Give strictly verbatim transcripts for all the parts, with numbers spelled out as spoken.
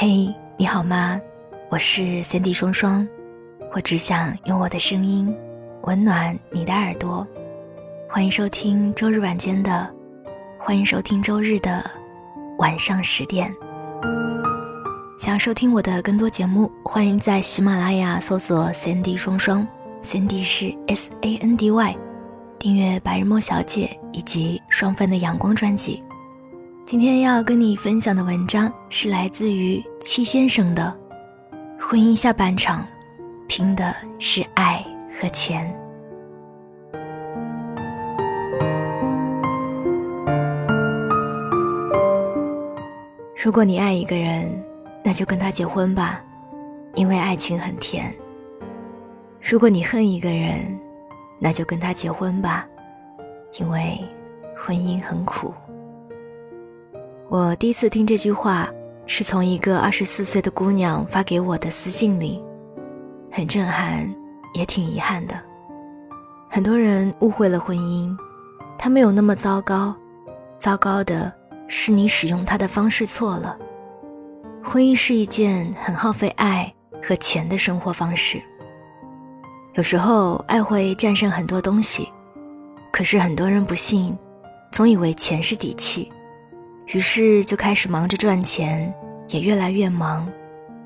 嘿，你好吗？我是 Sandy 双双，我只想用我的声音温暖你的耳朵。欢迎收听周日晚间的欢迎收听周日的晚上十点。想收听我的更多节目，欢迎在喜马拉雅搜索 Sandy 双双， Sandy 是 S A N D Y， 订阅白日梦小姐以及双份的阳光专辑。今天要跟你分享的文章是来自于戚先生的婚姻下半场，拼的是爱和钱。如果你爱一个人，那就跟他结婚吧，因为爱情很甜。如果你恨一个人，那就跟他结婚吧，因为婚姻很苦。我第一次听这句话是从一个二十四岁的姑娘发给我的私信里，很震撼，也挺遗憾的。很多人误会了婚姻，它没有那么糟糕，糟糕的是你使用它的方式错了。婚姻是一件很耗费爱和钱的生活方式。有时候爱会战胜很多东西，可是很多人不信，总以为钱是底气，于是就开始忙着赚钱，也越来越忙，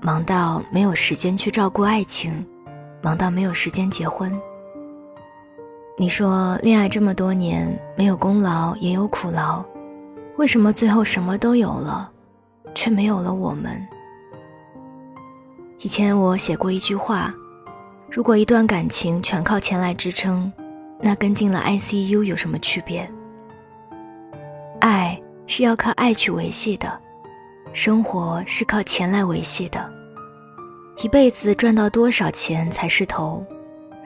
忙到没有时间去照顾爱情，忙到没有时间结婚。你说恋爱这么多年，没有功劳也有苦劳，为什么最后什么都有了，却没有了我们？以前我写过一句话，如果一段感情全靠钱来支撑，那跟进了 I C U 有什么区别？爱是要靠爱去维系的，生活是靠钱来维系的。一辈子赚到多少钱才是头，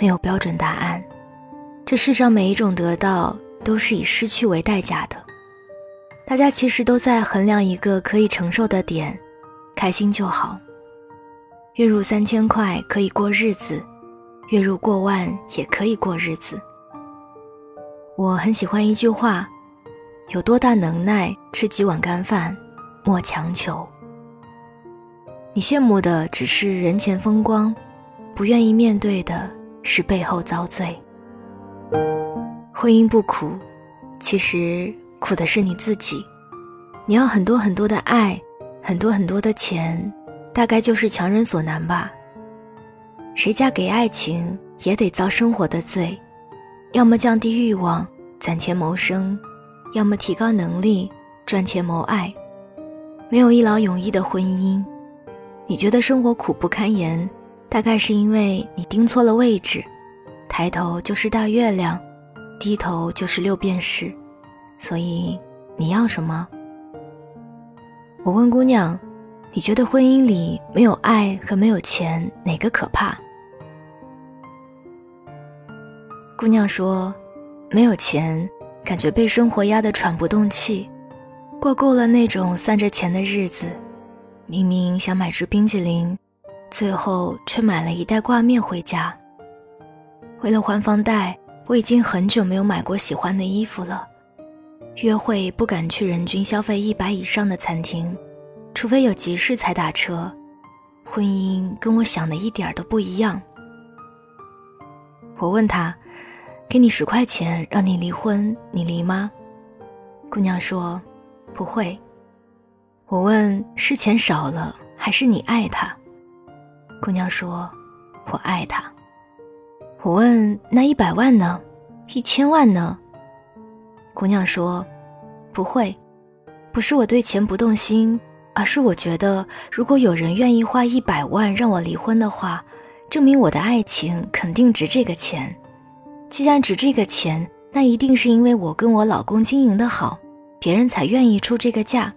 没有标准答案。这世上每一种得到都是以失去为代价的。大家其实都在衡量一个可以承受的点，开心就好。月入三千块可以过日子，月入过万也可以过日子。我很喜欢一句话，有多大能耐，吃几碗干饭，莫强求。你羡慕的只是人前风光，不愿意面对的是背后遭罪。婚姻不苦，其实苦的是你自己。你要很多很多的爱，很多很多的钱，大概就是强人所难吧。谁嫁给爱情，也得遭生活的罪，要么降低欲望，攒钱谋生，要么提高能力，赚钱谋爱。没有一劳永逸的婚姻。你觉得生活苦不堪言，大概是因为你盯错了位置，抬头就是大月亮，低头就是六便士。所以你要什么？我问姑娘，你觉得婚姻里没有爱和没有钱，哪个可怕？姑娘说，没有钱感觉被生活压得喘不动气，过够了那种算着钱的日子，明明想买只冰淇淋，最后却买了一袋挂面回家。为了还房贷，我已经很久没有买过喜欢的衣服了。约会不敢去人均消费一百以上的餐厅，除非有急事才打车。婚姻跟我想的一点都不一样。我问他，给你十块钱让你离婚，你离吗？姑娘说，不会。我问，是钱少了还是你爱他？姑娘说，我爱他。我问，那一百万呢？一千万呢？姑娘说，不会，不是我对钱不动心，而是我觉得如果有人愿意花一百万让我离婚的话，证明我的爱情肯定值这个钱。既然值这个钱，那一定是因为我跟我老公经营得好，别人才愿意出这个价。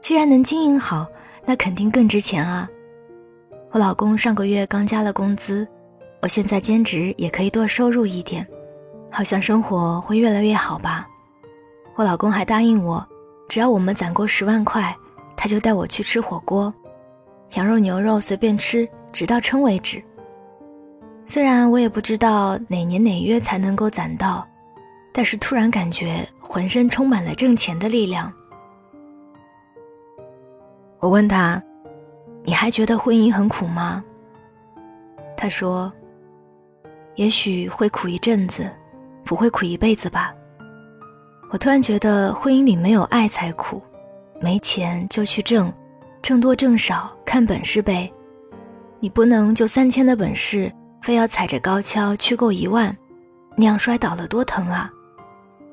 既然能经营好，那肯定更值钱啊。我老公上个月刚加了工资，我现在兼职也可以多收入一点，好像生活会越来越好吧。我老公还答应我，只要我们攒够十万块，他就带我去吃火锅，羊肉牛肉随便吃，直到撑为止。虽然我也不知道哪年哪月才能够攒到，但是突然感觉浑身充满了挣钱的力量。我问他，你还觉得婚姻很苦吗？他说，也许会苦一阵子，不会苦一辈子吧。我突然觉得婚姻里没有爱才苦，没钱就去挣，挣多挣少看本事呗。你不能就三千的本事，非要踩着高跷去够一万，那样摔倒了多疼啊。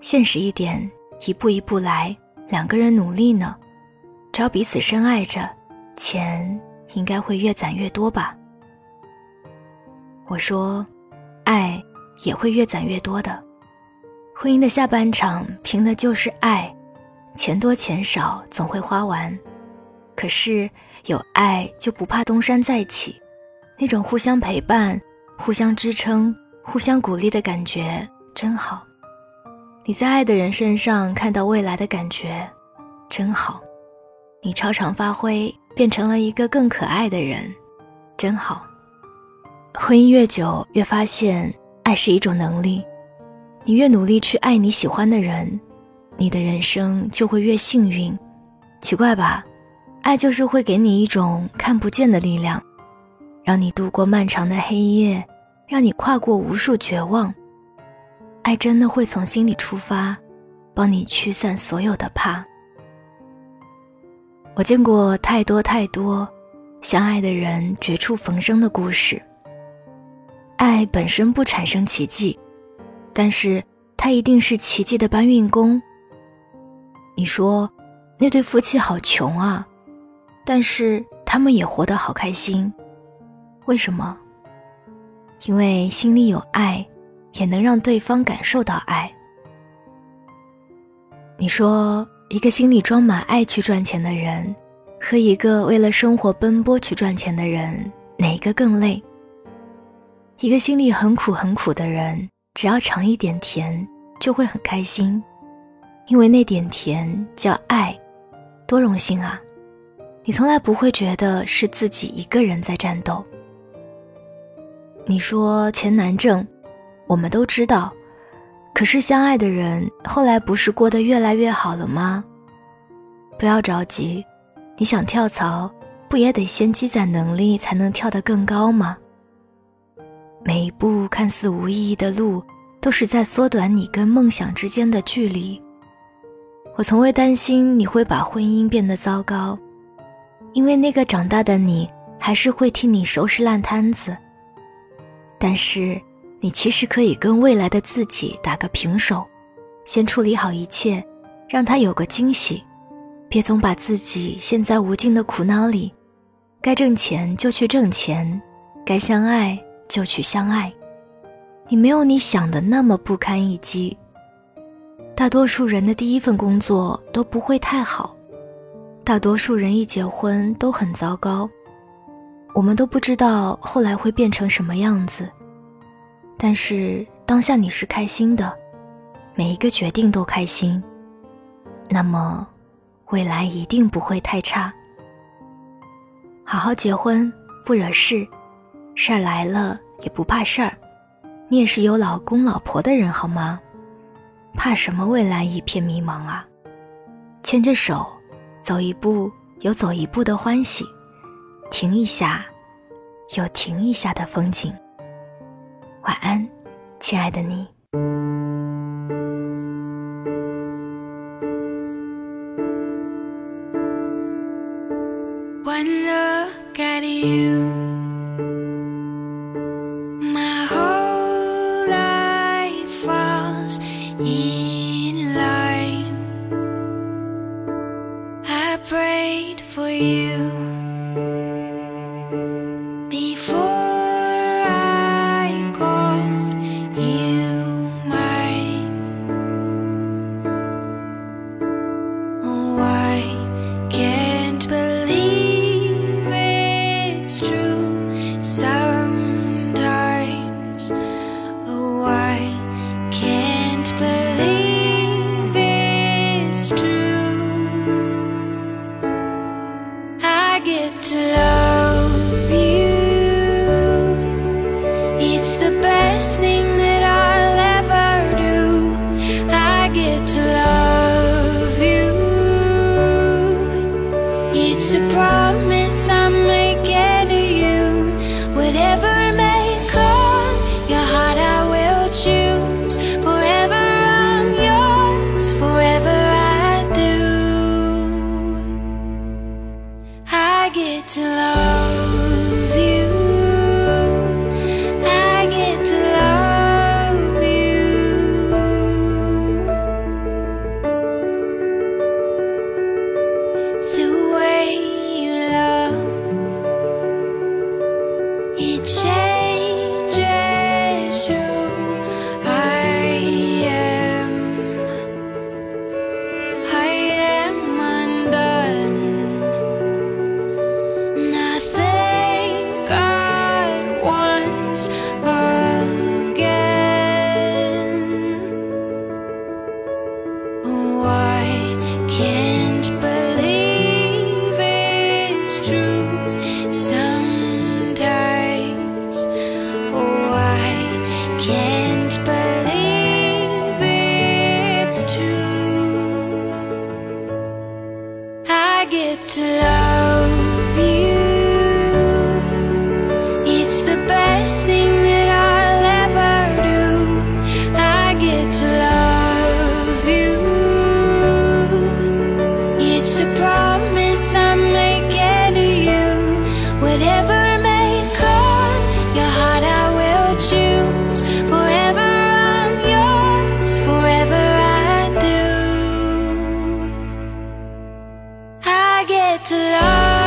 现实一点，一步一步来，两个人努力呢，只要彼此深爱着，钱应该会越攒越多吧。我说，爱也会越攒越多的。婚姻的下半场凭的就是爱，钱多钱少总会花完，可是有爱就不怕东山再起，那种互相陪伴、互相支撑、互相鼓励的感觉真好。你在爱的人身上看到未来的感觉真好。你超常发挥，变成了一个更可爱的人，真好。婚姻越久越发现，爱是一种能力，你越努力去爱你喜欢的人，你的人生就会越幸运。奇怪吧，爱就是会给你一种看不见的力量，让你度过漫长的黑夜，让你跨过无数绝望。爱真的会从心里出发，帮你驱散所有的怕。我见过太多太多相爱的人绝处逢生的故事。爱本身不产生奇迹，但是它一定是奇迹的搬运工。你说那对夫妻好穷啊，但是他们也活得好开心。为什么？因为心里有爱，也能让对方感受到爱。你说一个心里装满爱去赚钱的人，和一个为了生活奔波去赚钱的人，哪个更累？一个心里很苦很苦的人，只要尝一点甜就会很开心，因为那点甜叫爱，多荣幸啊！你从来不会觉得是自己一个人在战斗。你说钱难挣，我们都知道，可是相爱的人后来不是过得越来越好了吗？不要着急，你想跳槽，不也得先积攒能力才能跳得更高吗？每一步看似无意义的路，都是在缩短你跟梦想之间的距离。我从未担心你会把婚姻变得糟糕，因为那个长大的你还是会替你收拾烂摊子。但是你其实可以跟未来的自己打个平手，先处理好一切，让他有个惊喜，别总把自己陷在无尽的苦恼里。该挣钱就去挣钱，该相爱就去相爱。你没有你想的那么不堪一击。大多数人的第一份工作都不会太好，大多数人一结婚都很糟糕，我们都不知道后来会变成什么样子。但是当下你是开心的，每一个决定都开心，那么未来一定不会太差。好好结婚，不惹事，事儿来了也不怕事儿，你也是有老公老婆的人好吗？怕什么未来一片迷茫啊？牵着手走一步，有走一步的欢喜，停一下有停一下的风景。晚安，亲爱的你。One look at you, my whole life falls in line. I prayed for you before to love you. It's the best thing that I'll ever do. I get to love you. It's a promise I'm making to you. Whatever may come, your heart I will choose. Forever I'm yours, forever I do. I get to love you.